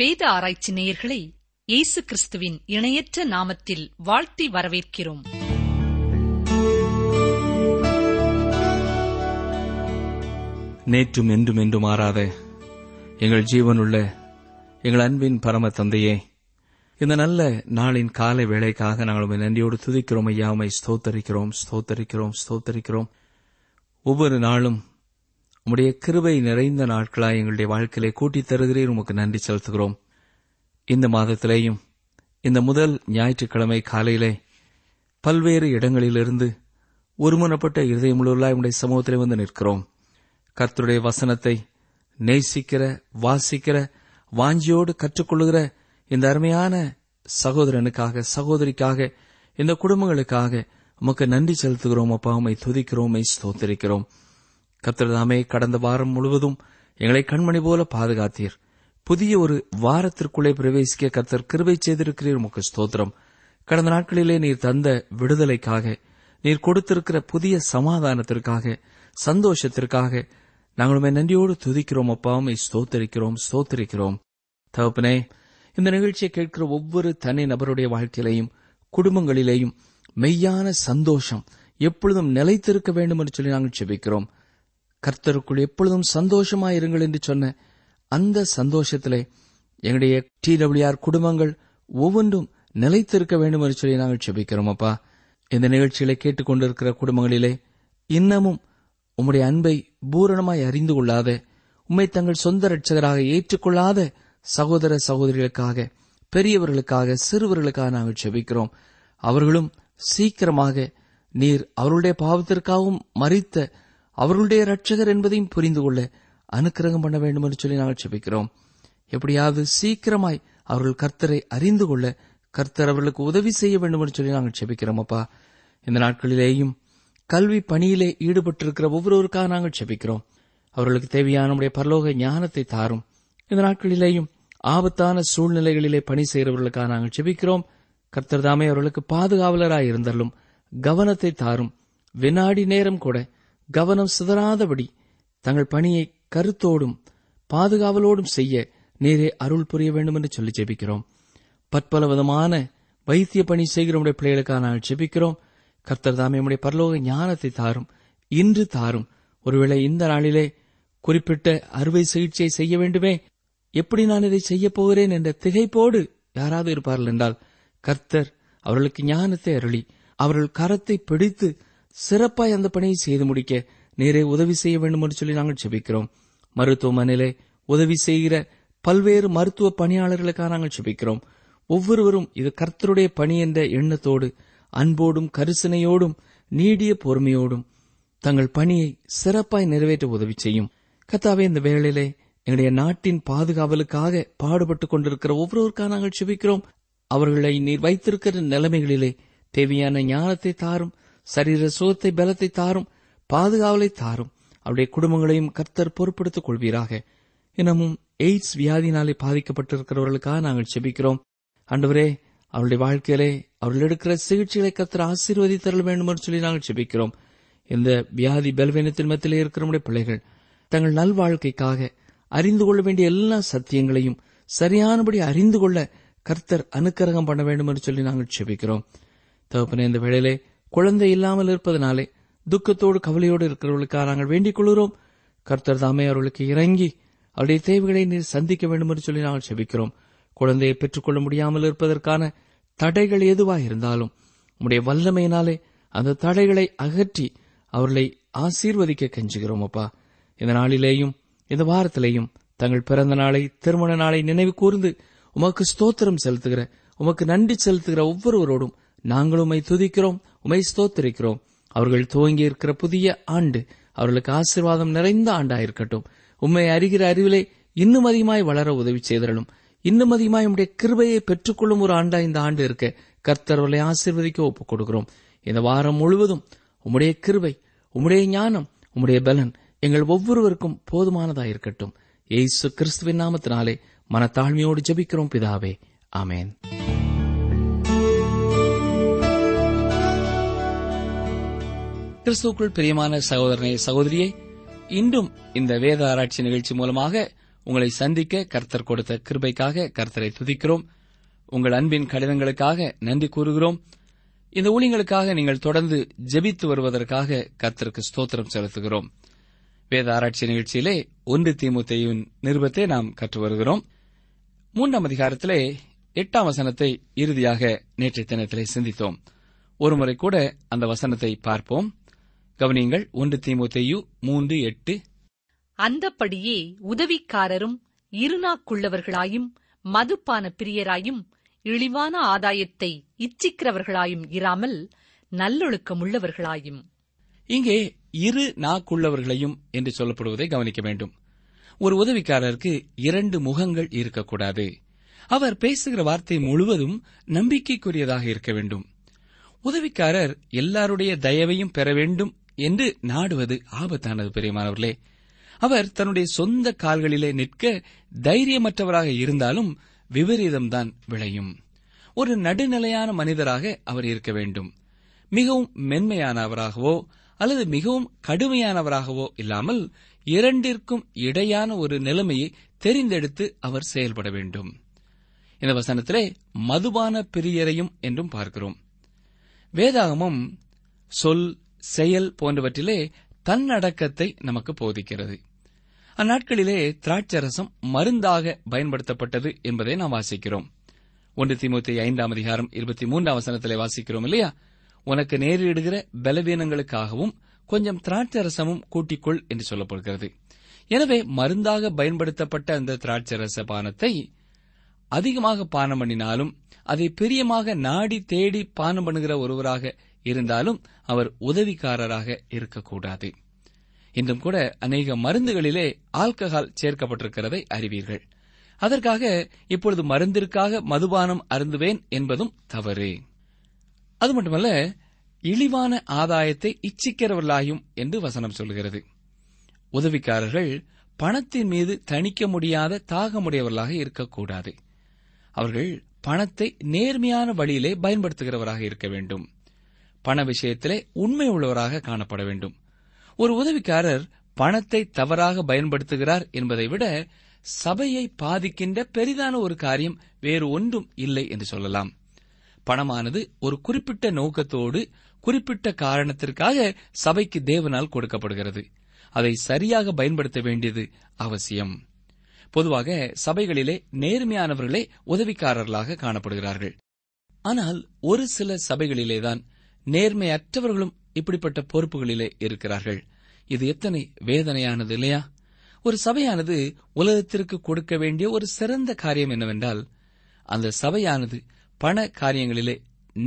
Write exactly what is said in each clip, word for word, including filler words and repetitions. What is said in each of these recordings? வேத ஆராய்ச்சி நேயர்களை இயேசு கிறிஸ்துவின் இணையற்ற நாமத்தில் வாழ்த்தி வரவேற்கிறோம். நேற்றும் என்றும் என்றும் மாறாத எங்கள் ஜீவனுள்ள எங்கள் அன்பின் பரம தந்தையே, இந்த நல்ல நாளின் காலை வேளைக்காக நாங்கள் உம்மை நன்றியோடு துதிக்கிறோம் ஐயா. உம்மை ஸ்தோத்தரிக்கிறோம் ஸ்தோத்தரிக்கிறோம் ஸ்தோத்தரிக்கிறோம். ஒவ்வொரு நாளும் உம்முடைய கிருபை நிறைந்த நாட்களாய் எங்களுடைய வாழ்க்கையிலே கூட்டித் தருகிறீர். உமக்கு நன்றி செலுத்துகிறோம். இந்த மாதத்திலேயும் இந்த முதல் ஞாயிற்றுக்கிழமை காலையிலே பல்வேறு இடங்களிலிருந்து ஒருமனப்பட்ட இருதயமுள்ளவர்களாய் உம்முடைய சமூகத்திலே வந்து நிற்கிறோம். கர்த்தருடைய வசனத்தை நேசிக்கிற, வாசிக்கிற, வாஞ்சியோடு கற்றுக்கொள்ளுகிற இந்த அருமையான சகோதரனுக்காக, சகோதரிக்காக, இந்த குடும்பங்களுக்காக உமக்கு நன்றி செலுத்துகிறோம் அப்பா. உம்மை துதிக்கிறோம், ஸ்தோத்திரிக்கிறோம். கர்த்தர்தாமே கடந்த வாரம் முழுவதும் எங்களை கண்மணி போல பாதுகாத்தீர். புதிய ஒரு வாரத்திற்குள்ளே பிரவேசிக்க கர்த்தர் கிருபை செய்திருக்கிறீர். உமக்கு ஸ்தோத்திரம். கடந்த நாட்களிலே நீர் தந்த விடுதலைக்காக, நீர் கொடுத்திருக்கிற புதிய சமாதானத்திற்காக, சந்தோஷத்திற்காக நாங்களுமே நன்றியோடு துதிக்கிறோம் அப்பா. உம்மை ஸ்தோத்தரிக்கிறோம் ஸ்தோத்தரிக்கிறோம் தகப்பனே. இந்த நிகழ்ச்சியை கேட்கிற ஒவ்வொரு தனி நபருடைய வாழ்க்கையிலையும் குடும்பங்களிலேயும் மெய்யான சந்தோஷம் எப்பொழுதும் நிலைத்திருக்க வேண்டும் என்று சொல்லி நாங்கள் ஜெபிக்கிறோம். கர்த்தருக்குள் எப்பொழுதும் சந்தோஷமாயிருங்கள் என்று சொன்ன அந்த சந்தோஷத்திலே எங்களுடைய டி டபிள்யூ ஆர் குடும்பங்கள் ஒவ்வொன்றும் நிலைத்திருக்க வேண்டும் என்று சொல்லி நாங்கள் ஜெபிக்கிறோம் அப்பா. இந்த நிகழ்ச்சிகளை கேட்டுக்கொண்டிருக்கிற குடும்பங்களிலே இன்னமும் உம்முடைய அன்பை பூரணமாய் அறிந்து கொள்ளாத, உம்மை தங்கள் சொந்த ரட்சகராக ஏற்றுக்கொள்ளாத சகோதர சகோதரிகளுக்காக, பெரியவர்களுக்காக, சிறுவர்களுக்காக நாங்கள் ஜெபிக்கிறோம். அவர்களும் சீக்கிரமாக நீர் அவர்களுடைய பாவத்திற்காகவும் மரித்த அவர்களுடைய ரட்சகர் என்பதையும் புரிந்து கொள்ள அனுக்கிரகம் பண்ண வேண்டும் என்று சொல்லி நாங்கள் ஜெபிக்கிறோம். எப்படியாவது சீக்கிரமாய் அவர்கள் கர்த்தரை அறிந்து கொள்ள கர்த்தர் அவர்களுக்கு உதவி செய்ய வேண்டும் என்று சொல்லி நாங்கள் ஜெபிக்கிறோம் அப்பா. இந்த நாட்களிலேயும் கல்வி பணியிலே ஈடுபட்டிருக்கிற ஒவ்வொருவருக்காக நாங்கள் ஜெபிக்கிறோம். அவர்களுக்கு தேவையான நம்முடைய பரலோக ஞானத்தை தாரும். இந்த நாட்களிலேயும் ஆபத்தான சூழ்நிலைகளிலே பணி செய்கிறவர்களுக்காக நாங்கள் ஜெபிக்கிறோம். கர்த்தர் தாமே அவர்களுக்கு பாதுகாவலராய் இருந்தாலும் கவனத்தை தாரும். வினாடி நேரம் கூட கவனம் சிதறாதபடி தங்கள் பணியை கருத்தோடும் பாதுகாவலோடும் செய்ய நேரே அருள் புரிய வேண்டும் என்று சொல்லி ஜெபிக்கிறோம். பற்பல விதமான வைத்திய பணி செய்கிற நம்முடைய பிள்ளைகளுக்காக நாங்கள் ஜெபிக்கிறோம். கர்த்தர் தாமே நம்முடைய பரலோக ஞானத்தை தாரும், இன்று தாரும். ஒருவேளை இந்த நாளிலே குறிப்பிட்ட அறுவை சிகிச்சை செய்ய வேண்டுமே, எப்படி நான் இதை செய்யப் போகிறேன் என்ற திகைப்போடு யாராவது இருப்பார்கள் என்றால் கர்த்தர் அவர்களுக்கு ஞானத்தை அருளி அவர்கள் கரத்தை பிடித்து சிறப்பாய் அந்த பணியை செய்து முடிக்க நேரே உதவி செய்ய வேண்டும் என்று சொல்லி நாங்கள் ஜெபிக்கிறோம். மருத்துவமனையிலே உதவி செய்கிற பல்வேறு மருத்துவ பணியாளர்களுக்காக நாங்கள் ஜெபிக்கிறோம். ஒவ்வொருவரும் இது கர்த்தருடைய பணி என்ற எண்ணத்தோடு, அன்போடும், கரிசனையோடும், நீடிய பொறுமையோடும் தங்கள் பணியை சிறப்பாய் நிறைவேற்ற உதவி செய்யும். கர்த்தாவே, இந்த வேளையிலே எங்களுடைய நாட்டின் பாதுகாவலுக்காக பாடுபட்டுக் கொண்டிருக்கிற ஒவ்வொருவருக்காக நாங்கள் ஜெபிக்கிறோம். அவர்களை நீர் வைத்திருக்கிற நிலைமைகளிலே தேவையான ஞானத்தை தாரும், சரீர சுகத்தை, பலத்தை தாரும், பாதுகாவலை தாரும். அவருடைய குடும்பங்களையும் கர்த்தர் பொறுப்படுத்திக் கொள்வீராக. இன்னமும் எய்ட்ஸ் வியாதினாலே பாதிக்கப்பட்டிருக்கிறவர்களுக்காக நாங்கள் ஜெபிக்கிறோம். ஆண்டவரே, அவருடைய வாழ்க்கையிலே அவர்கள் எடுக்கிற சிகிச்சைகளை கர்த்தர் ஆசீர்வதித்தரல் வேண்டும் என்று சொல்லி நாங்கள் ஜெபிக்கிறோம். இந்த வியாதி பலவீனத்தின் மத்தியிலே இருக்கிற நம்முடைய பிள்ளைகள் தங்கள் நல்வாழ்க்கைக்காக அறிந்து கொள்ள வேண்டிய எல்லா சத்தியங்களையும் சரியானபடி அறிந்து கொள்ள கர்த்தர் அனுக்கிரகம் பண்ண வேண்டும் என்று சொல்லி நாங்கள் ஜெபிக்கிறோம். தகப்பனே, இந்த வேளையிலே குழந்தை இல்லாமல் இருப்பதனாலே துக்கத்தோடு, கவலையோடு இருக்கிறவர்களுக்காக நாங்கள் வேண்டிக் கொள்கிறோம். கர்த்தர் தாமே அவர்களுக்கு இறங்கி அவருடைய தேவைகளை நீர் சந்திக்க வேண்டும் என்று சொல்லி நாங்கள் ஜெபிக்கிறோம். குழந்தையை பெற்றுக்கொள்ள முடியாமல் இருப்பதற்கான தடைகள் எதுவாக இருந்தாலும் உம்முடைய வல்லமையினாலே அந்த தடைகளை அகற்றி அவர்களை ஆசீர்வதிக்க கெஞ்சுகிறோம் அப்பா. இந்த நாளிலேயும் இந்த வாரத்திலேயும் தங்கள் பிறந்த நாளை, திருமண நாளை நினைவு கூர்ந்து உமக்கு ஸ்தோத்திரம் செலுத்துகிற, உமக்கு நன்றி செலுத்துகிற ஒவ்வொருவரோடும் நாங்கள் உம்மை துதிக்கிறோம், உம்மை ஸ்தோத்திரிக்கிறோம். அவர்கள் துவங்கி இருக்கிற புதிய ஆண்டு அவர்களுக்கு ஆசீர்வாதம் நிறைந்த ஆண்டாயிருக்கட்டும். உம்மை அறிகிற அறிவிலே இன்னும் அதிகமாய் வளர உதவி செய்தரலும். இன்னும் அதிகமாய் உடைய கிருபையை பெற்றுக்கொள்ளும் ஒரு ஆண்டா இந்த ஆண்டு இருக்க கர்த்தர்களை ஆசீர்வதிக்க ஒப்புக் கொடுக்கிறோம். இந்த வாரம் முழுவதும் உம்முடைய கிருபை, உம்முடைய ஞானம், உம்முடைய பலன் எங்கள் ஒவ்வொருவருக்கும் போதுமானதாயிருக்கட்டும். இயேசு கிறிஸ்துவின் நாமத்தினாலே மனத்தாழ்மையோடு ஜெபிக்கிறோம் பிதாவே, ஆமென். கிறிஸ்துவுக்குள் பிரியமான சகோதரனே, சகோதரியே, இன்றும் இந்த வேத ஆராய்ச்சி நிகழ்ச்சி மூலமாக உங்களை சந்திக்க கர்த்தர் கொடுத்த கிருபைக்காக கர்த்தரை துதிக்கிறோம். உங்கள் அன்பின் கடிதங்களுக்காக நன்றி கூறுகிறோம். இந்த ஊழியங்களுக்காக நீங்கள் தொடர்ந்து ஜெபித்து வருவதற்காக கர்த்தருக்கு ஸ்தோத்திரம் செலுத்துகிறோம். வேத ஆராய்ச்சி நிகழ்ச்சியிலே ஒன்று தீமோத்தேயுவின் நிருபத்தை நாம் கற்று வருகிறோம். மூன்றாம் அதிகாரத்திலே எட்டாம் வசனத்தை இறுதியாக நேற்றைய தினத்திலே சிந்தித்தோம். ஒருமுறை கூட அந்த வசனத்தை பார்ப்போம். கவனியுங்கள், ஒன்று தீமோத்தேயு மூன்று எட்டு. அந்தப்படியே உதவிக்காரரும் இருநாக்குள்ளவர்களாயும் மதுபான பிரியராயும் இழிவான ஆதாயத்தை இச்சிக்கிறவர்களாயும் இராமல் நல்லொழுக்கம் உள்ளவர்களாயும். இங்கே இரு நாக்குள்ளவர்களையும் என்று சொல்லப்படுவதை கவனிக்க வேண்டும். ஒரு உதவிக்காரருக்கு இரண்டு முகங்கள் இருக்கக்கூடாது. அவர் பேசுகிற வார்த்தை முழுவதும் நம்பிக்கைக்குரியதாக இருக்க வேண்டும். உதவிக்காரர் எல்லாருடைய தயவையும் பெற வேண்டும் என்று நாடுவது ஆபத்தானது. பெரியமானவர்களே, அவர் தன்னுடைய சொந்த கால்களிலே நிற்க தைரியமற்றவராக இருந்தாலும் விபரீதம்தான் விளையும். ஒரு நடுநிலையான மனிதராக அவர் இருக்க வேண்டும். மிகவும் மென்மையானவராகவோ அல்லது மிகவும் கடுமையானவராகவோ இல்லாமல் இரண்டிற்கும் இடையான ஒரு நிலைமையை தெரிந்தெடுத்து அவர் செயல்பட வேண்டும். இந்த வசனத்திலே மதுபான பிரியரையும் என்றும் பார்க்கிறோம். வேதாகமம் சொல், செயல் போன்றவற்றிலே தன்னடக்கத்தை நமக்கு போதிக்கிறது. அந்நாட்களிலே திராட்சரசம் மருந்தாக பயன்படுத்தப்பட்டது என்பதை நாம் வாசிக்கிறோம். ஒன்று தீமோத்தேயு ஐந்தாம் அதிகாரம் இருபத்தி மூன்றாம் வசனத்திலே வாசிக்கிறோம் இல்லையா? உனக்கு நேரிடுகிற பலவீனங்களுக்காகவும் கொஞ்சம் திராட்சரசமும் கூட்டிக்கொள் என்று சொல்லப்படுகிறது. எனவே மருந்தாக பயன்படுத்தப்பட்ட அந்த திராட்சரச பானத்தை அதிகமாக பானம் பண்ணினாலும், அதை பிரியமாக நாடி தேடி பானம் பண்ணுகிற ஒருவராக இருந்தாலும் அவர் உதவிக்காரராக இருக்கக்கூடாது. இன்றும் கூட அநேக மருந்துகளிலே ஆல்கஹால் சேர்க்கப்பட்டிருக்கிறதை அறிவீர்கள். அதற்காக இப்பொழுது மருந்திற்காக மதுபானம் அருந்துவேன் என்பதும் தவறு. அது மட்டுமல்ல, இழிவான ஆதாயத்தை இச்சிக்கிறவர்களாயும் என்று வசனம் சொல்கிறது. உதவிக்காரர்கள் பணத்தின் மீது தணிக்க முடியாத தாகமுடையவர்களாக இருக்கக்கூடாது. அவர்கள் பணத்தை நேர்மையான வழியிலே பயன்படுத்துகிறவராக இருக்க வேண்டும். பண விஷயத்திலே உண்மை உள்ளவராக காணப்பட வேண்டும். ஒரு உதவிக்காரர் பணத்தை தவறாக பயன்படுத்துகிறார் என்பதை விட சபையை பாதிக்கின்ற பெரிதான ஒரு காரியம் வேறு ஒன்றும் இல்லை என்று சொல்லலாம். பணமானது ஒரு குறிப்பிட்ட நோக்கத்தோடு குறிப்பிட்ட காரணத்திற்காக சபைக்கு தேவனால் கொடுக்கப்படுகிறது. அதை சரியாக பயன்படுத்த வேண்டியது அவசியம். பொதுவாக சபைகளிலே நேர்மையானவர்களே உதவிக்காரர்களாக காணப்படுகிறார்கள். ஆனால் ஒரு சில சபைகளிலேதான் நேர்மையற்றவர்களும் இப்படிப்பட்ட பொறுப்புகளிலே இருக்கிறார்கள். இது எத்தனை வேதனையானது இல்லையா? ஒரு சபையானது உலகத்திற்கு கொடுக்க வேண்டிய ஒரு சிறந்த காரியம் என்னவென்றால், அந்த சபையானது பண காரியங்களிலே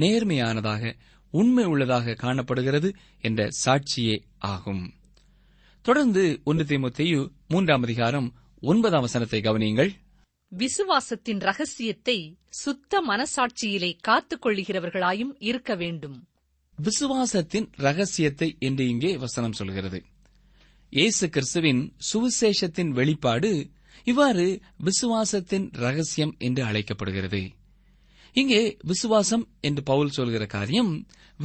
நேர்மையானதாக உண்மை உள்ளதாக காணப்படுகிறது என்ற சாட்சியே ஆகும். தொடர்ந்து ஒன்று தீமோத்தேயு மூன்றாம் அதிகாரம் ஒன்பதாம் வசனத்தை கவனியுங்கள். விசுவாசத்தின் ரகசியத்தை சுத்த மனசாட்சியிலே காத்துக் கொள்ளுகிறவர்களாயும் இருக்க வேண்டும். விசுவாசத்தின் ரகசியத்தை என்று இங்கே வசனம் சொல்கிறது. இயேசு கிறிஸ்துவின் சுவிசேஷத்தின் வெளிப்பாடு இவ்வாறு விசுவாசத்தின் ரகசியம் என்று அழைக்கப்படுகிறது. இங்கே விசுவாசம் என்று பவுல் சொல்கிற காரியம்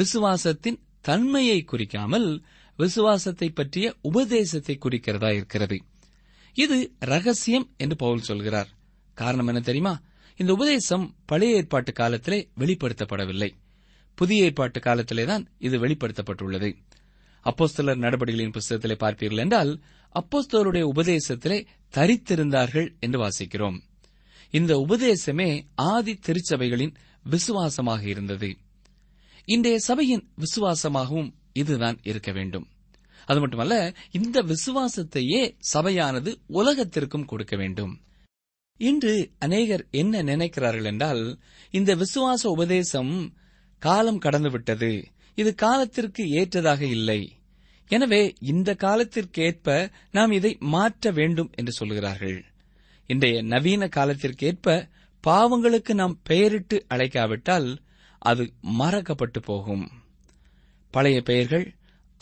விசுவாசத்தின் தன்மையை குறிக்காமல் விசுவாசத்தை பற்றிய உபதேசத்தை குறிக்கிறதா இருக்கிறது. இது ரகசியம் என்று பவுல் சொல்கிறார். காரணம் என்ன தெரியுமா? இந்த உபதேசம் பழைய ஏற்பாட்டு காலத்திலே வெளிப்படுத்தப்படவில்லை. புதிய ஏற்பாட்டு காலத்திலேதான் இது வெளிப்படுத்தப்பட்டுள்ளது. அப்போஸ்தலர் நடபடிகளின் புத்தகத்திலே பார்ப்பீர்கள் என்றால் அப்போஸ்தலருடைய உபதேசத்திலே தரித்திருந்தார்கள் என்று வாசிக்கிறோம். இந்த உபதேசமே ஆதி திருச்சபைகளின் விசுவாசமாக இருந்தது. இன்றைய சபையின் விசுவாசமாகவும் இதுதான் இருக்க வேண்டும். அது மட்டுமல்ல, இந்த விசுவாசத்தையே சபையானது உலகத்திற்கும் கொடுக்க வேண்டும். இன்று அநேகர் என்ன நினைக்கிறார்கள் என்றால், இந்த விசுவாச உபதேசம் காலம் கடந்துவிட்டது, இது காலத்திற்கு ஏற்றதாக இல்லை, எனவே இந்த காலத்திற்கேற்ப நாம் இதை மாற்ற வேண்டும் என்று சொல்கிறார்கள். இன்றைய நவீன காலத்திற்கேற்ப பாவங்களுக்கு நாம் பெயரிட்டு அழைக்காவிட்டால் அது மறக்கப்பட்டு போகும். பழைய பெயர்கள்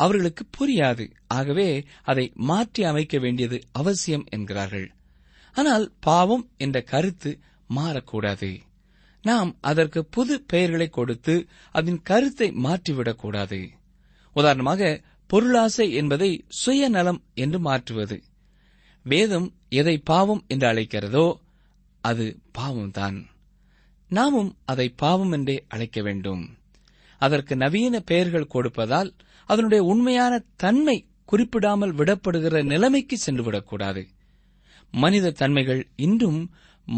அவர்களுக்கு புரியாது. ஆகவே அதை மாற்றி அமைக்க வேண்டியது அவசியம் என்கிறார்கள். ஆனால் பாவம் என்ற கருத்து மாறக்கூடாது. நாம் அதற்கு புது பெயர்களை கொடுத்து அதன் கருத்தை மாற்றிவிடக்கூடாது. உதாரணமாக, பொருளாசை என்பதை சுயநலம் என்று மாற்றுவது. வேதம் எதை பாவம் என்று அழைக்கிறதோ அது பாவம்தான். நாமும் அதை பாவம் என்றே அழைக்க வேண்டும். அதற்கு நவீன பெயர்கள் கொடுப்பதால் அதனுடைய உண்மையான தன்மை குறிப்பிடாமல் விடப்படுகிற நிலைமைக்கு சென்றுவிடக்கூடாது. மனித தன்மைகள் இன்றும்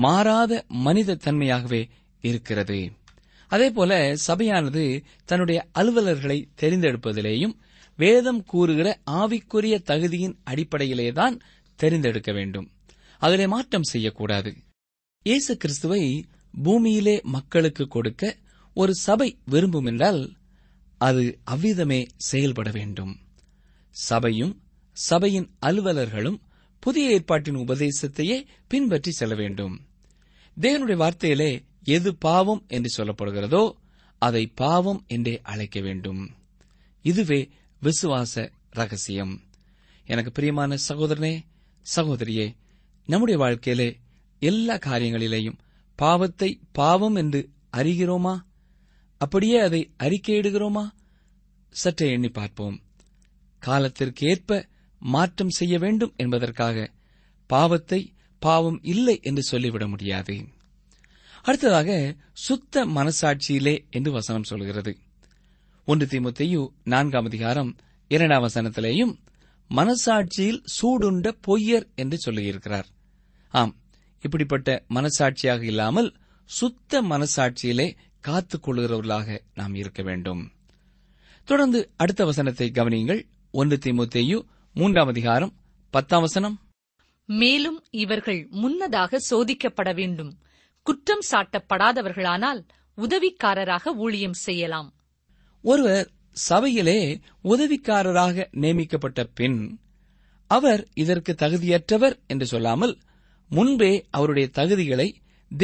மாறாத மனித தன்மையாகவே இருக்கிறது. அதேபோல சபையானது தன்னுடைய அலுவலர்களை தெரிந்தெடுப்பதிலேயும் வேதம் கூறுகிற ஆவிக்குரிய தகுதியின் அடிப்படையிலேதான் தெரிந்தெடுக்க வேண்டும். அதிலே மாற்றம் செய்யக்கூடாது. இயேசு கிறிஸ்துவை பூமியிலே மக்களுக்கு கொடுக்க ஒரு சபை விரும்பும் என்றால் அது அவ்விதமே செயல்பட வேண்டும். சபையும் சபையின் அலுவலர்களும் புதிய ஏற்பாட்டின் உபதேசத்தையே பின்பற்றி செல்ல வேண்டும். தேவனுடைய வார்த்தையிலே எது பாவம் என்று சொல்லப்படுகிறதோ அதை பாவம் என்றே அழைக்க வேண்டும். இதுவே விசுவாச ரகசியம். எனக்கு பிரியமான சகோதரனே, சகோதரியே, நம்முடைய வாழ்க்கையிலே எல்லா காரியங்களிலேயும் பாவத்தை பாவம் என்று அறிகிறோமா? அப்படியே அதை அறிக்கையிடுகிறோமா? சற்றே எண்ணி பார்ப்போம். காலத்திற்கு ஏற்ப மாற்றம் செய்ய வேண்டும் என்பதற்காக பாவத்தை பாவம் இல்லை என்று சொல்லிவிட முடியாது. அடுத்ததாக, சுத்த மனசாட்சியிலே என்று வசனம் சொல்கிறது. ஒன்று தீமோத்தேயு நான்காம் அதிகாரம் இரண்டாம் வசனத்திலேயும் மனசாட்சியில் சூடுண்ட பொய்யர் என்று சொல்லியிருக்கிறார். ஆம், இப்படிப்பட்ட மனசாட்சியாக இல்லாமல் சுத்த மனசாட்சியிலே காத்துக் கொள்கிறவர்களாக நாம் இருக்க வேண்டும். தொடர்ந்து அடுத்த வசனத்தை கவனியுங்கள். ஒன்று தீமோத்தேயு மூன்றாம் அதிகாரம் பத்தாம் வசனம், மேலும் இவர்கள் முன்னதாக சோதிக்கப்பட வேண்டும், குற்றம் சாட்டப்படாதவர்களானால் உதவிக்காரராக ஊழியம் செய்யலாம். ஒருவர் சபையிலே உதவிக்காரராக நியமிக்கப்பட்ட பின் அவர் இதற்கு தகுதியற்றவர் என்று சொல்லாமல் முன்பே அவருடைய தகுதிகளை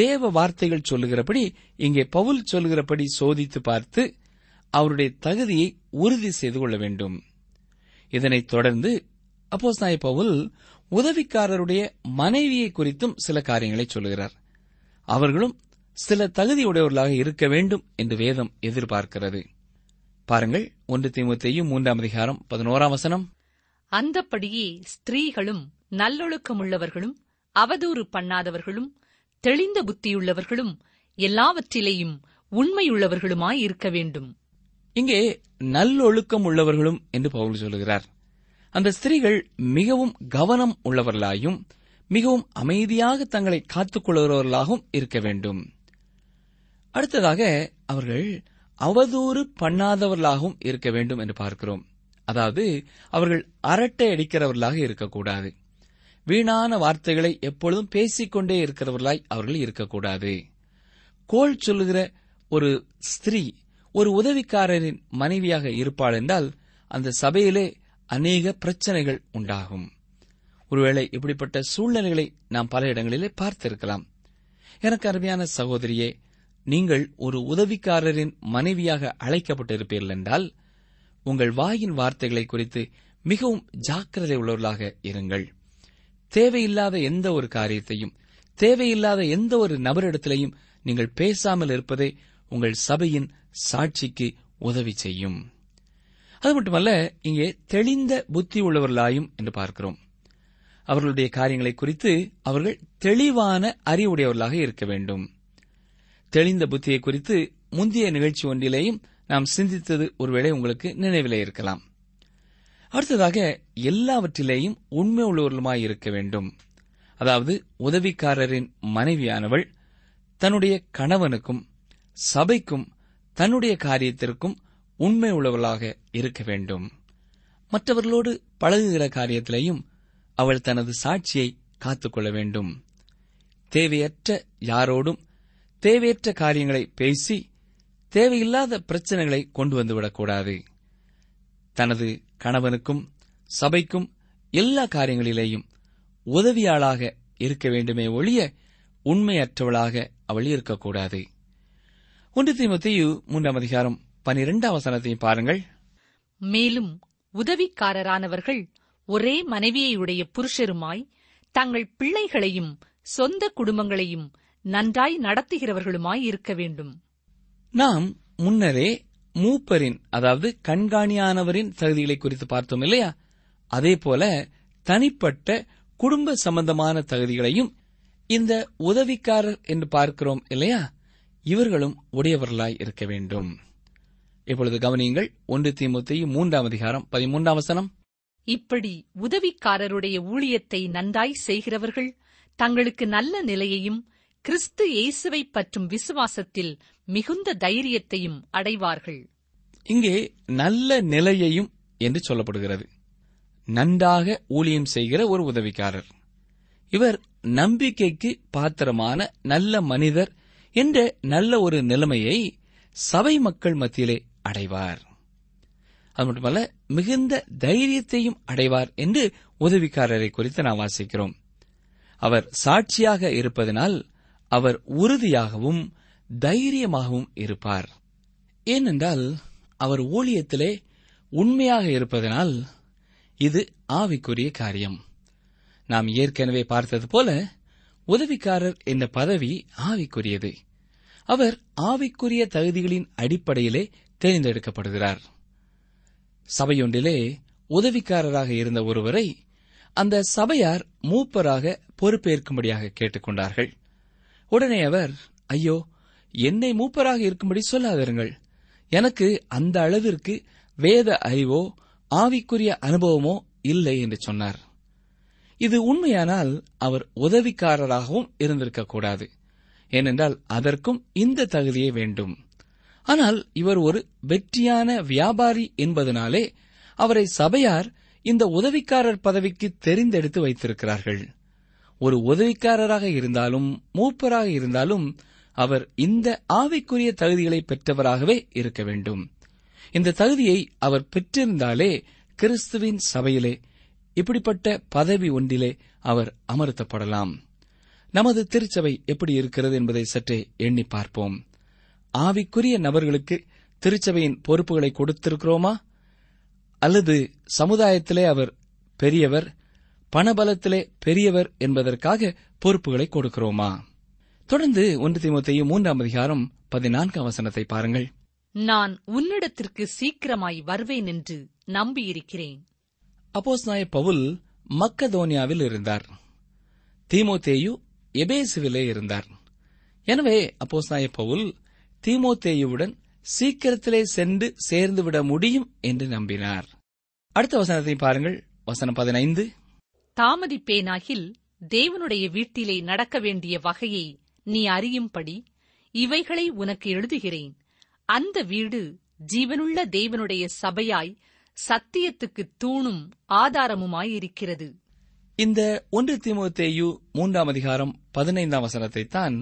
தேவ வார்த்தைகள் சொல்லுகிறபடி, இங்கே பவுல் சொல்லுகிறபடி சோதித்து பார்த்து அவருடைய தகுதியை உறுதி செய்து கொள்ள வேண்டும். இதனைத் தொடர்ந்து அப்போஸ்தலனாகிய பவுல் உதவிக்காரருடைய மனைவியை குறித்தும் சில காரியங்களை சொல்லுகிறார். அவர்களும் சில தகுதியுடையவர்களாக இருக்க வேண்டும் என்று வேதம் எதிர்பார்க்கிறது. பாருங்கள், ஒன்று தீமோத்தேயு மூன்றாம் அதிகாரம் பதினோராம் வசனம், அந்தபடியே ஸ்திரீகளும் நல்லொழுக்கமுள்ளவர்களும் அவதூறு பண்ணாதவர்களும் தெளிந்த புத்தியுள்ளவர்களும் எல்லாவற்றிலேயும் உண்மையுள்ளவர்களுமாய் இருக்க வேண்டும். இங்கே நல்லொழுக்கம் உள்ளவர்களும் என்று பவுல் சொல்கிறார். அந்த ஸ்திரீகள் மிகவும் கவனம் உள்ளவர்களாயும் மிகவும் அமைதியாக தங்களை காத்துக்கொள்கிறவர்களாகவும் இருக்க வேண்டும். அடுத்ததாக, அவர்கள் அவதூறு பண்ணாதவர்களாகவும் இருக்க வேண்டும் என்று பார்க்கிறோம். அதாவது, அவர்கள் அரட்டை அடிக்கிறவர்களாக இருக்கக்கூடாது. வீணான வார்த்தைகளை எப்பொழுதும் பேசிக்கொண்டே இருக்கிறவர்களாய் அவர்கள் இருக்கக்கூடாது. கோல் சொல்லுகிற ஒரு ஸ்திரீ ஒரு உதவிக்காரரின் மனைவியாக இருப்பாள் என்றால் அந்த சபையிலே அநேக பிரச்சனைகள் உண்டாகும். ஒருவேளை இப்படிப்பட்ட சூழ்நிலைகளை நாம் பல இடங்களிலே பார்த்திருக்கலாம். எனக்கு அருமையான சகோதரியே, நீங்கள் ஒரு உதவிக்காரரின் மனைவியாக அழைக்கப்பட்டிருப்பீர்கள் என்றால் உங்கள் வாயின் வார்த்தைகளை குறித்து மிகவும் ஜாக்கிரதை உள்ளவர்களாக இருங்கள். தேவையில்லாத எந்த ஒரு காரியத்தையும் தேவையில்லாத எந்த ஒரு நபரிடத்திலையும் நீங்கள் பேசாமல் இருப்பதே உங்கள் சபையின் சாட்சிக்கு உதவி செய்யும். அது மட்டுமல்ல, இங்கே தெளிந்த புத்தி உள்ளவர்களாயும் என்று பார்க்கிறோம். அவர்களுடைய காரியங்களை குறித்து அவர்கள் தெளிவான அறிவுடையவர்களாக இருக்க வேண்டும். தெளிந்த புத்தியை குறித்து முந்தைய நிகழ்ச்சி ஒன்றிலேயும் நாம் சிந்தித்தது ஒருவேளை உங்களுக்கு நினைவிலே இருக்கலாம். அடுத்ததாக, எல்லாவற்றிலேயும் உண்மை உள்ளவர்களுமாய் இருக்க வேண்டும். அதாவது, உதவிக்காரரின் மனைவியானவள் தன்னுடைய கணவனுக்கும் சபைக்கும் தன்னுடைய காரியத்திற்கும் உண்மை உள்ளவளாக இருக்க வேண்டும். மற்றவர்களோடு பழகுகிற காரியத்திலேயும் அவள் தனது சாட்சியை காத்துக்கொள்ள வேண்டும். தேவையற்ற யாரோடும் தேவையற்ற காரியங்களை பேசி தேவையில்லாத பிரச்சனைகளை கொண்டு வந்துவிடக்கூடாது. தனது கணவனுக்கும் சபைக்கும் எல்லா காரியங்களிலேயும் உதவியாளாக இருக்க வேண்டுமே ஒழிய உண்மையற்றவளாக அவள் இருக்கக்கூடாது. ஒன்று தீமோத்தேயு மூன்றாம் அதிகாரம் பனிரெண்டாம் வசனத்தையும் பாருங்கள். மேலும் உதவிக்காரரானவர்கள் ஒரே மனைவியையுடைய புருஷருமாய் தங்கள் பிள்ளைகளையும் சொந்த குடும்பங்களையும் நன்றாய் நடத்துகிறவர்களுமாய் இருக்க வேண்டும். நாம் முன்னரே மூப்பரின், அதாவது கண்காணியானவரின் தகுதிகளை குறித்து பார்த்தோம் இல்லையா? அதேபோல தனிப்பட்ட குடும்ப சம்பந்தமான தகுதிகளையும் இந்த உதவிக்காரர் என்று பார்க்கிறோம் இல்லையா? இவர்களும் உடையவர்களாய் இருக்க வேண்டும். இப்பொழுது கவனியுங்கள், ஒன்று தீமோத்தேயு மூன்றாம் அதிகாரம் பதிமூன்றாம் வசனம். இப்படி உதவிக்காரருடைய ஊழியத்தை நன்றாய் செய்கிறவர்கள் தங்களுக்கு நல்ல நிலையையும் கிறிஸ்து இயேசுவை பற்றும் விசுவாசத்தில் மிகுந்த தைரியத்தையும் அடைவார்கள். இங்கே நல்ல நிலையையும் என்று சொல்லப்படுகிறது. நன்றாக ஊழியம் செய்கிற ஒரு உதவிக்காரர், இவர் நம்பிக்கைக்கு பாத்திரமான நல்ல மனிதர் என்ற நல்ல ஒரு நிலைமையை சபை மக்கள் மத்தியிலே அடைவார். அது மட்டுமல்ல, மிகுந்த தைரியத்தையும் அடைவார் என்று உதவிக்காரரை குறித்து நாம் வாசிக்கிறோம். அவர் சாட்சியாக இருப்பதனால் அவர் உறுதியாகவும் தைரியமாகவும் இருப்பார். ஏனென்றால் அவர் ஊழியத்திலே உண்மையாக இருப்பதனால் இது ஆவிக்குரிய காரியம். நாம் ஏற்கனவே பார்த்தது போல உதவிக்காரர் என்ற பதவி ஆவிக்குரியது. அவர் ஆவிக்குரிய தகுதிகளின் அடிப்படையிலே தேர்ந்தெடுக்கப்படுகிறார். சபையொன்றிலே உதவிக்காரராக இருந்த ஒருவரை அந்த சபையார் மூப்பராக பொறுப்பேற்கும்படியாக கேட்டுக்கொண்டார்கள். உடனே அவர், ஐயோ, என்னை மூப்பராக இருக்கும்படி சொல்லாதிருங்கள், எனக்கு அந்த அளவிற்கு வேத அறிவோ ஆவிக்குரிய அனுபவமோ இல்லை என்று சொன்னார். இது உண்மையானால் அவர் உதவிக்காரராகவும் இருந்திருக்கக்கூடாது. ஏனென்றால் அதற்கும் இந்த தகுதியே வேண்டும். ஆனால் இவர் ஒரு வெற்றியான வியாபாரி என்பதனாலே அவரை சபையார் இந்த உதவிக்காரர் பதவிக்கு தெரிந்தெடுத்து வைத்திருக்கிறார்கள். ஒரு உதவிக்காரராக இருந்தாலும் மூப்பராக இருந்தாலும் அவர் இந்த ஆவிக்குரிய தகுதிகளை பெற்றவராகவே இருக்க வேண்டும். இந்த தகுதியை அவர் பெற்றிருந்தாலே கிறிஸ்துவின் சபையிலே இப்படிப்பட்ட பதவி ஒன்றிலே அவர் அமர்த்தப்படலாம். நமது திருச்சபை எப்படி இருக்கிறது என்பதை சற்றே எண்ணி பார்ப்போம். ஆவிக்குரிய நபர்களுக்கு திருச்சபையின் பொறுப்புகளை கொடுத்திருக்கிறோமா? அல்லது சமுதாயத்திலே அவர் பெரியவர், பணபலத்திலே பெரியவர் என்பதற்காக பொறுப்புகளை கொடுக்கிறோமா? தொடர்ந்து ஒன்று தீமோத்தேயு மூன்றாம் அதிகாரம் பதினான்காம் வசனத்தை பாருங்கள். நான் உன்னிடத்திற்கு சீக்கிரமாய் வருவேன் என்று நம்பியிருக்கிறேன். அப்போஸ்தலனாகிய பவுல் மக்கதோனியாவில் இருந்தார். தீமோத்தேயு எபேசுவிலே இருந்தார். எனவே அப்போஸ்தலனாகிய பவுல் தீமோத்தேயுவுடன் சீக்கிரத்திலே சென்று சேர்ந்துவிட முடியும் என்று நம்பினார். அடுத்த வசனத்தை பாருங்கள், வசனம் பதினைந்து. தாமதிப்பேனாகில் தேவனுடைய வீட்டிலே நடக்க வேண்டிய வகையை நீ அறியும்படி இவைகளை உனக்கு எழுதுகிறேன். அந்த வீடு ஜீவனுள்ள தேவனுடைய சபையாய் சத்தியத்துக்கு தூணும் ஆதாரமுமாயிருக்கிறது. இந்த ஒன்று தீமோத்தேயு மூன்றாம் அதிகாரம் பதினைந்தாம் வசனத்தை தான்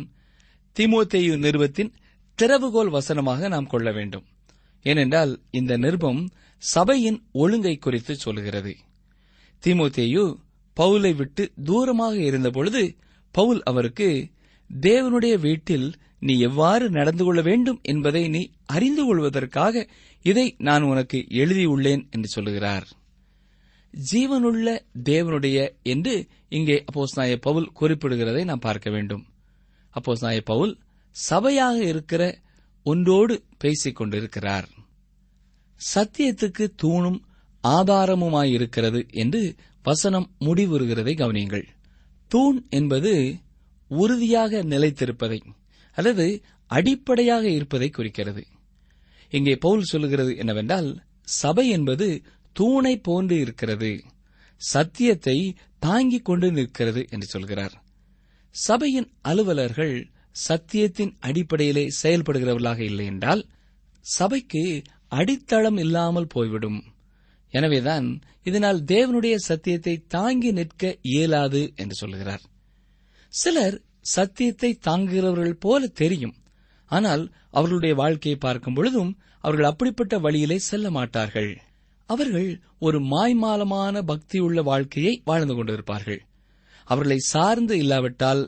தீமோத்தேயு நிருபத்தின் திறவுகோல் வசனமாக நாம் கொள்ள வேண்டும். ஏனென்றால் இந்த நிருபம் சபையின் ஒழுங்கை குறித்து சொல்கிறது. தீமோத்தேயு பவுலை விட்டு தூரமாக இருந்தபொழுது பவுல் அவருக்கு, தேவனுடைய வீட்டில் நீ எவ்வாறு நடந்து கொள்ள வேண்டும் என்பதை நீ அறிந்து கொள்வதற்காக இதை நான் உனக்கு எழுதியுள்ளேன் என்று சொல்லுகிறார். ஜீவனுள்ள தேவனுடைய என்று இங்கே அப்போஸ்தலனாகிய பவுல் குறிப்பிடுகிறதை நாம் பார்க்க வேண்டும். அப்போஸ்தலனாகிய பவுல் சபையாக இருக்கிற ஒன்றோடு பேசிக் கொண்டிருக்கிறார். சத்தியத்துக்கு தூணும் ஆதாரமுமாயிருக்கிறது என்று வசனம் முடிவுறுகிறதை கவனியுங்கள். தூண் என்பது உறுதியாக நிலைத்திருப்பதை அல்லது அடிப்படையாக இருப்பதை குறிக்கிறது. இங்கே பவுல் சொல்லுகிறது என்னவென்றால், சபை என்பது தூணை போன்று இருக்கிறது, சத்தியத்தை தாங்கிக் கொண்டு நிற்கிறது என்று சொல்கிறார். சபையின் அலுவலர்கள் சத்தியத்தின் அடிப்படையிலே செயல்படுகிறவர்களாக இல்லை என்றால் சபைக்கு அடித்தளம் இல்லாமல் போய்விடும். எனவேதான் இதனால் தேவனுடைய சத்தியத்தை தாங்கி நிற்க இயலாது என்று சொல்கிறார். சிலர் சத்தியத்தை தாங்குகிறவர்கள் போல தெரியும், ஆனால் அவர்களுடைய வாழ்க்கையை பார்க்கும் பொழுதும் அவர்கள் அப்படிப்பட்ட வழியிலே செல்ல மாட்டார்கள். அவர்கள் ஒரு மாய்மாலமான பக்தியுள்ள வாழ்க்கையை வாழ்ந்து கொண்டிருப்பார்கள். அவர்களை சார்ந்து இல்லாவிட்டால்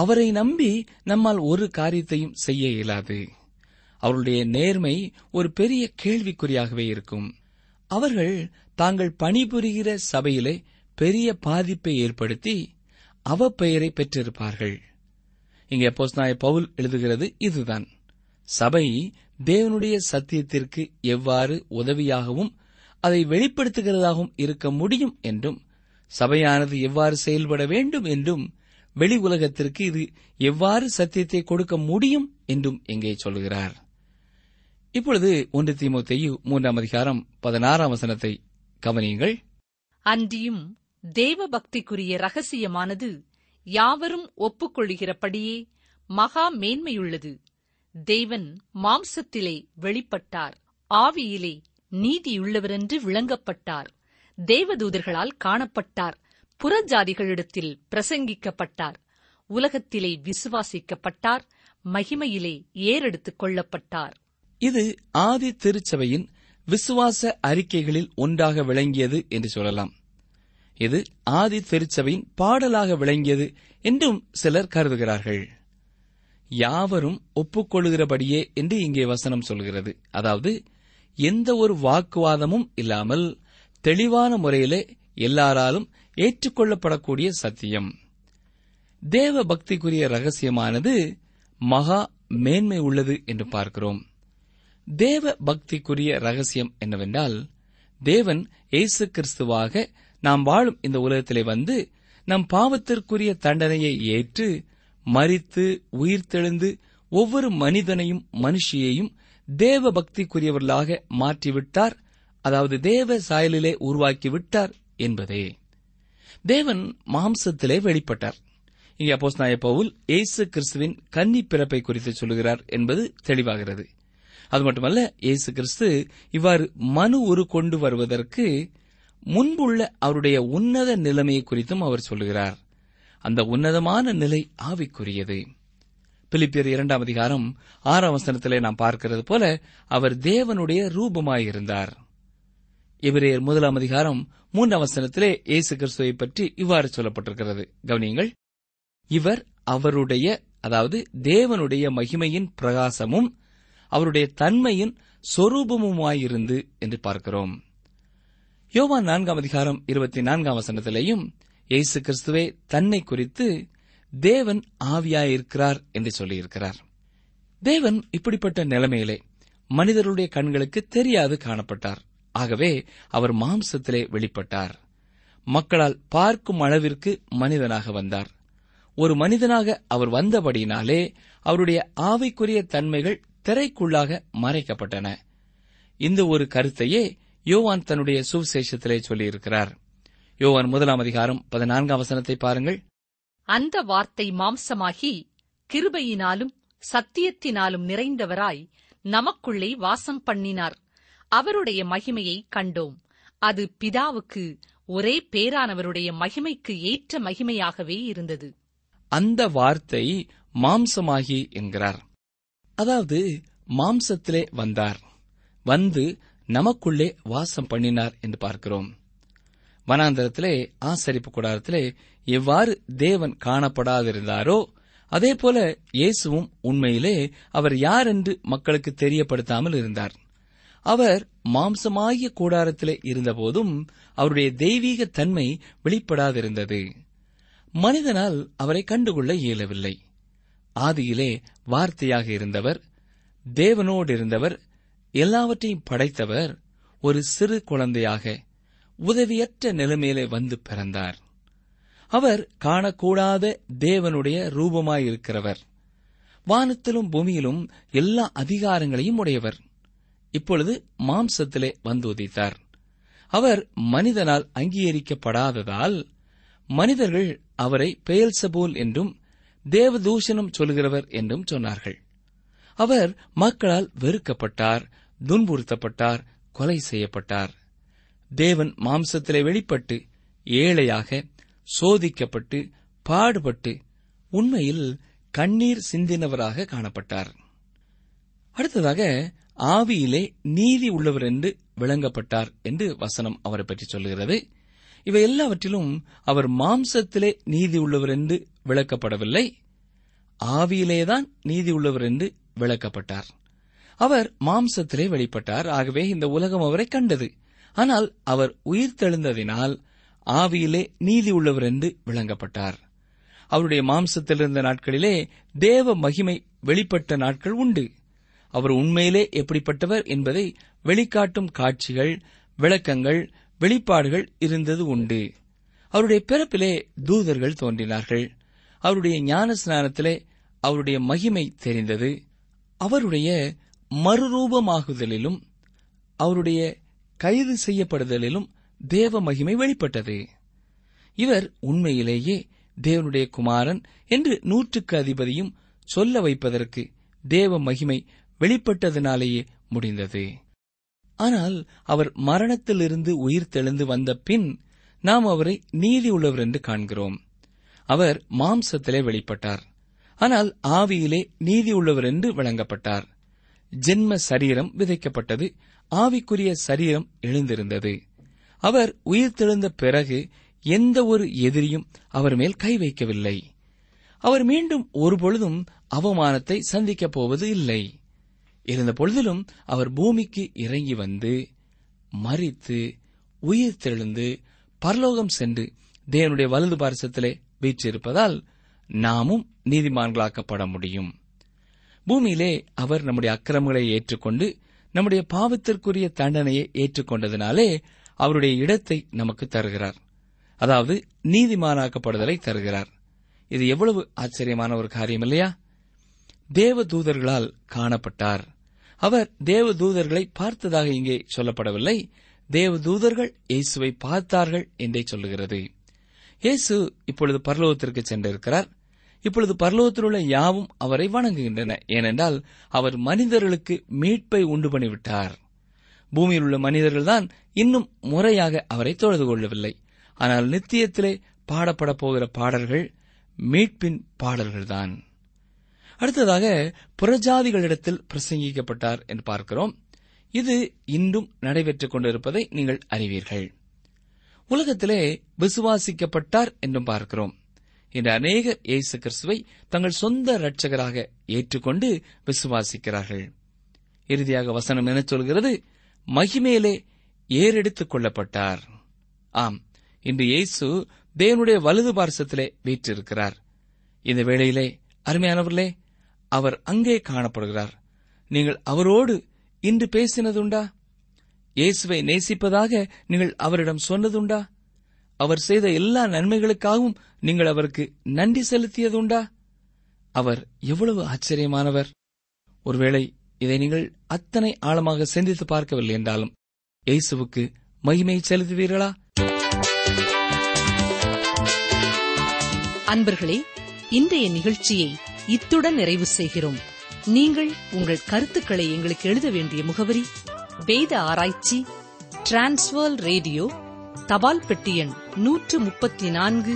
அவரை நம்பி நம்மால் ஒரு காரியத்தையும் செய்ய இயலாது. அவருடைய நேர்மை ஒரு பெரிய கேள்விக்குறியாகவே இருக்கும். அவர்கள் தாங்கள் பணிபுரிகிற சபையிலே பெரிய பாதிப்பை ஏற்படுத்தி அவப்பெயரை பெற்றிருப்பார்கள். இங்கே அப்போஸ்தலனாகிய பவுல் எழுதுகிறது இதுதான், சபை தேவனுடைய சத்தியத்திற்கு எவ்வாறு உதவியாகவும் அதை வெளிப்படுத்துகிறதாகவும் இருக்க முடியும் என்றும், சபையானது எவ்வாறு செயல்பட வேண்டும் என்றும், வெளி உலகத்திற்கு இது எவ்வாறு சத்தியத்தை கொடுக்க முடியும் என்றும் இங்கே சொல்கிறார். இப்பொழுது ஒன்று தீமோத்தேயு மூன்றாம் அதிகாரம் பதினாறாம் வசனத்தை கவனியுங்கள். அன்றியும் தேவ பக்திக்குரிய ரகசியமானது யாவரும் ஒப்புக்கொள்கிறபடியே மகா மேன்மையுள்ளது. தேவன் மாம்சத்திலே வெளிப்பட்டார், ஆவியிலே நீதியுள்ளவரென்று விளங்கப்பட்டார், தேவதூதர்களால் காணப்பட்டார், புறஜாதிகளிடத்தில் பிரசங்கிக்கப்பட்டார், உலகத்திலே விசுவாசிக்கப்பட்டார், மகிமையிலே ஏறெடுத்துக் கொள்ளப்பட்டார். இது ஆதி திருச்சபையின் விசுவாச அறிக்கைகளில் ஒன்றாக விளங்கியது என்று சொல்லலாம். இது ஆதி திருச்சபையின் பாடலாக விளங்கியது என்றும் சிலர் கருதுகிறார்கள். யாவரும் ஒப்புக்கொள்கிறபடியே என்று இங்கே வசனம் சொல்கிறது. அதாவது எந்த ஒரு வாக்குவாதமும் இல்லாமல் தெளிவான முறையிலே எல்லாராலும் ஏற்றுக்கொள்ளப்படக்கூடிய சத்தியம். தேவ பக்திக்குரிய ரகசியமானது மகா மேன்மை உள்ளது என்று பார்க்கிறோம். தேவ பக்திக்குரிய ரகசியம் என்னவென்றால், தேவன் இயேசு கிறிஸ்துவாக நாம் வாழும் இந்த உலகத்திலே வந்து நம் பாவத்திற்குரிய தண்டனையை ஏற்று மரித்து உயிர்த்தெழுந்து ஒவ்வொரு மனிதனையும் மனுஷியையும் தேவ பக்திக்குரியவர்களாக மாற்றிவிட்டார், அதாவது தேவ சாயலிலே உருவாக்கிவிட்டார் என்பதே. தேவன் மாம்சத்திலே வெளிப்பட்டார். இங்கே அப்போஸ்தலனாகிய பவுல் இயேசு கிறிஸ்துவின் கன்னி பிறப்பை குறித்து சொல்கிறார் என்பது தெளிவாகிறது. அது மட்டுமல்ல, இயேசு கிறிஸ்து இவ்வாறு மனு உரு கொண்டு வருவதற்கு முன்புள்ள அவருடைய உன்னத நிலைமையை குறித்தும் அவர் சொல்கிறார். அந்த உன்னதமான நிலை ஆவிக்குரியது. பிலிப்பியர் இரண்டாம் அதிகாரம் ஆறாம் வசனத்திலே நாம் பார்க்கிறது போல அவர் தேவனுடைய ரூபமாயிருந்தார். எபிரேயர் முதலாம் அதிகாரம் மூன்றாம் வசனத்திலே இயேசு கிறிஸ்துவை பற்றி இவ்வாறு சொல்லப்பட்டிருக்கிறது, கவனியுங்கள். இவர் அவருடைய, அதாவது தேவனுடைய மகிமையின் பிரகாசமும் அவருடைய தன்மையின் சொரூபமுமாயிருந்து என்று பார்க்கிறோம். யோவான் நான்காம் அதிகாரம் இருபத்தி நான்காம் வசனத்திலேயும் இயேசு கிறிஸ்துவே தன்னை குறித்து தேவன் ஆவியாயிருக்கிறார் என்று சொல்லியிருக்கிறார். தேவன் இப்படிப்பட்ட நிலைமையிலே மனிதருடைய கண்களுக்கு தெரியாது காணப்பட்டார். ஆகவே அவர் மாம்சத்திலே வெளிப்பட்டார். மக்களால் பார்க்கும் அளவிற்கு மனிதனாக வந்தார். ஒரு மனிதனாக அவர் வந்தபடியினாலே அவருடைய ஆவிக்குரிய தன்மைகள் திரைக்குள்ளாக மறைக்கப்பட்டன. இந்த ஒரு கருத்தையே யோவான் தன்னுடைய சுவிசேஷத்திலே சொல்லியிருக்கிறார். யோவான் முதலாம் அதிகாரம் பதினான்காம் வசனத்தை பாருங்கள். அந்த வார்த்தை மாம்சமாகி கிருபையினாலும் சத்தியத்தினாலும் நிறைந்தவராய் நமக்குள்ளே வாசம் பண்ணினார். அவருடைய மகிமையை கண்டோம், அது பிதாவுக்கு ஒரே பேரானவருடைய மகிமைக்கு ஏற்ற மகிமையாகவே இருந்தது. அந்த வார்த்தை மாம்சமாகி என்கிறார். அதாவது மாம்சத்திலே வந்தார், வந்து நமக்குள்ளே வாசம் பண்ணினார் என்று பார்க்கிறோம். வனாந்தரத்திலே ஆசரிப்பு கூடாரத்திலே எவ்வாறு தேவன் காணப்படாதிருந்தாரோ அதேபோல இயேசுவும் உண்மையிலே அவர் யார் என்று மக்களுக்கு தெரியப்படுத்தாமல் இருந்தார். அவர் மாம்சமாகிய கூடாரத்திலே இருந்தபோதும் அவருடைய தெய்வீக தன்மை வெளிப்படாதிருந்தது. மனிதனால் அவரை கண்டுகொள்ள இயலவில்லை. ஆதியிலே வார்த்தையாக இருந்தவர், தேவனோடு இருந்தவர், எல்லாவற்றையும் படைத்தவர், ஒரு சிறு குழந்தையாக உதவியற்ற நிலைமையிலே வந்து பிறந்தார். அவர் காணக்கூடாத தேவனுடைய ரூபமாயிருக்கிறவர். வானத்திலும் பூமியிலும் எல்லா அதிகாரங்களையும் உடையவர். இப்பொழுது மாம்சத்திலே வந்து உதித்தார். அவர் மனிதனால் அங்கீகரிக்கப்படாததால் மனிதர்கள் அவரை பெயல்சபூல் என்றும் தேவதூஷணம் சொல்கிறவர் என்றும் சொன்னார்கள். அவர் மக்களால் வெறுக்கப்பட்டார், துன்புறுத்தப்பட்டார், கொலை செய்யப்பட்டார். தேவன் மாம்சத்திலே வெளிப்பட்டு ஏழையாக சோதிக்கப்பட்டு பாடுபட்டு உண்மையில் கண்ணீர் சிந்தினவராக காணப்பட்டார். அடுத்ததாக ஆவியிலே நீதி உள்ளவர் என்று விளங்கப்பட்டார் என்று வசனம் அவரை பற்றி சொல்கிறது. இவை எல்லாவற்றிலும் அவர் மாம்சத்திலே நீதி உள்ளவர் என்று விளக்கப்படவில்லை, ஆவியிலேதான் நீதி உள்ளவர் என்று விளக்கப்பட்டார். அவர் மாம்சத்திலே வெளிப்பட்டார், ஆகவே இந்த உலகம் அவரை கண்டது. ஆனால் அவர் உயிர்த்தெழுந்ததினால் ஆவியிலே நீதி உள்ளவர் என்று விளங்கப்பட்டார். அவருடைய மாம்சத்திலிருந்த நாட்களிலே தேவ மகிமை வெளிப்பட்ட நாட்கள் உண்டு. அவர் உண்மையிலே எப்படிப்பட்டவர் என்பதை வெளிக்காட்டும் காட்சிகள், விளக்கங்கள், வெளிப்பாடுகள் இருந்தது உண்டு. அவருடைய பிறப்பிலே தூதர்கள் தோன்றினார்கள். அவருடைய ஞான ஸ்நானத்திலே அவருடைய மகிமை தெரிந்தது. அவருடைய மறுரூபமாகுதலிலும் அவருடைய கைது செய்யப்படுதலிலும் தேவ மகிமை வெளிப்பட்டது. இவர் உண்மையிலேயே தேவனுடைய குமாரன் என்று நூற்றுக்கு அதிபதியும் சொல்ல வைப்பதற்கு தேவ மகிமை வெளிப்பட்டதினாலேயே முடிந்தது. ஆனால் அவர் மரணத்திலிருந்து உயிர் தெழுந்து வந்த பின் நாம் அவரை நீதி உள்ளவர் என்று காண்கிறோம். அவர் மாம்சத்திலே வெளிப்பட்டார், ஆனால் ஆவியிலே நீதி உள்ளவர் என்று விளங்கப்பட்டார். ஜென்ம சரீரம் விதைக்கப்பட்டது, ஆவிக்குரிய சரீரம் எழுந்திருந்தது. அவர் உயிர்த்தெழுந்த பிறகு எந்த ஒரு எதிரியும் அவர் மேல் கை வைக்கவில்லை. அவர் மீண்டும் ஒருபொழுதும் அவமானத்தை சந்திக்கப் போவது இல்லை. இருந்த பொழுதிலும் அவர் பூமிக்கு இறங்கி வந்து மரித்து உயிர்த்தெழுந்து பரலோகம் சென்று தேவனுடைய வலது பார்சத்திலே வீற்றிருப்பதால் நாமும் நீதிமான்களாக்கப்பட முடியும். பூமியிலே அவர் நம்முடைய அக்கிரமங்களை ஏற்றுக்கொண்டு நம்முடைய பாவத்திற்குரிய தண்டனையை ஏற்றுக்கொண்டதினாலே அவருடைய இடத்தை நமக்கு தருகிறார், அதாவது நீதிமானாக்கப்படுதலை தருகிறார். இது எவ்வளவு ஆச்சரியமான ஒரு காரியம் இல்லையா? தேவ தூதர்களால் காணப்பட்டார். அவர் தேவ தூதர்களை பார்த்ததாக இங்கே சொல்லப்படவில்லை. தேவ தூதர்கள் இயேசுவை பார்த்தார்கள் என்றே சொல்லுகிறது. இயேசு இப்பொழுது பரலோகத்திற்கு சென்றிருக்கிறார். இப்பொழுது பரலோகத்திலுள்ள யாவும் அவரை வணங்குகின்றன, ஏனென்றால் அவர் மனிதர்களுக்கு மீட்பை உண்டு பண்ணிவிட்டார். பூமியில் உள்ள மனிதர்கள்தான் இன்னும் முறையாக அவரை தொழுது கொள்ளவில்லை. ஆனால் நித்தியத்திலே பாடப்பட போகிற பாடல்கள் மீட்பின் பாடல்கள்தான். அடுத்ததாக புறஜாதிகளிடத்தில் பிரசங்கிக்கப்பட்டார் என்று பார்க்கிறோம். இது இன்றும் நடைபெற்றுக் கொண்டிருப்பதை நீங்கள் அறிவீர்கள். உலகத்திலே விசுவாசிக்கப்பட்டார் என்றும் பார்க்கிறோம். இன்று அநேகர் இயேசு கிறிஸ்துவை தங்கள் சொந்த இரட்சகராக ஏற்றுக்கொண்டு விசுவாசிக்கிறார்கள். இறுதியாக வசனம் என சொல்கிறது, மகிமையிலே ஏறெடுத்துக் கொள்ளப்பட்டார். ஆம், இன்று இயேசு தேவனுடைய வலது பார்சத்திலே வீற்றிருக்கிறார். இந்த வேளையிலே அருமையானவர்களே, அவர் அங்கே காணப்படுகிறார். நீங்கள் அவரோடு இன்று பேசினதுண்டா? இயேசுவை நேசிப்பதாக நீங்கள் அவரிடம் சொன்னதுண்டா? அவர் செய்த எல்லா நன்மைகளுக்காகவும் நீங்கள் அவருக்கு நன்றி செலுத்தியதுண்டா? அவர் எவ்வளவு ஆச்சரியமானவர்! ஒருவேளை இதை நீங்கள் அத்தனை ஆழமாக சிந்தித்து பார்க்கவில்லை என்றாலும் இயேசுவுக்கு மகிமை செலுத்துவீர்களா? அன்பர்களே, இன்றைய நிகழ்ச்சியை இத்துடன் நிறைவு செய்கிறோம். நீங்கள் உங்கள் கருத்துக்களை எங்களுக்கு எழுத வேண்டிய முகவரி: வேத ஆராய்ச்சி, டிரான்ஸ்வர்ல் ரேடியோ, தபால் பெட்டி எண் நூற்று முப்பத்தி நான்கு,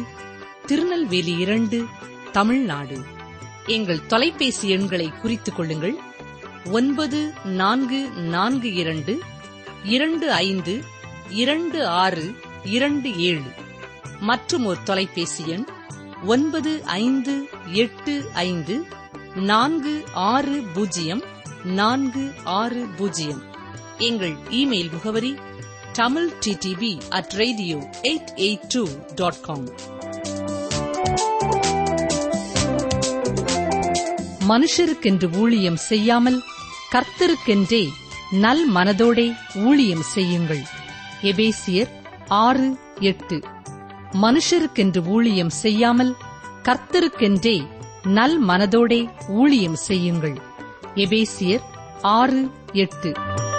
திருநெல்வேலி இரண்டு, தமிழ்நாடு. எங்கள் தொலைபேசி எண்களை குறித்துக் கொள்ளுங்கள்: ஒன்பது நான்கு நான்கு இரண்டு இரண்டு ஐந்து இரண்டு ஆறு இரண்டு ஏழு. மற்றும் ஒரு தொலைபேசி எண் ஒன்பது ஐந்து எட்டு ஐந்து நான்கு ஆறு பூஜ்ஜியம் நான்கு ஆறு பூஜ்ஜியம். எங்கள் இமெயில் முகவரி தமிழ் டிடிபி அட் ரேடியோ எட்டு எட்டு இரண்டு டாட் காம். மனுஷருக்கென்று ஊழியம் செய்யாமல் கர்த்தருக்கென்றே நல் மனதோடே ஊழியம் செய்யுங்கள். எபேசியர் ஆறு எட்டு. மனுஷருக்கென்று ஊழியம் செய்யாமல் கர்த்தருக்கென்றே நல் மனதோடே ஊழியம் செய்யுங்கள். எபேசியர் ஆறு எட்டு.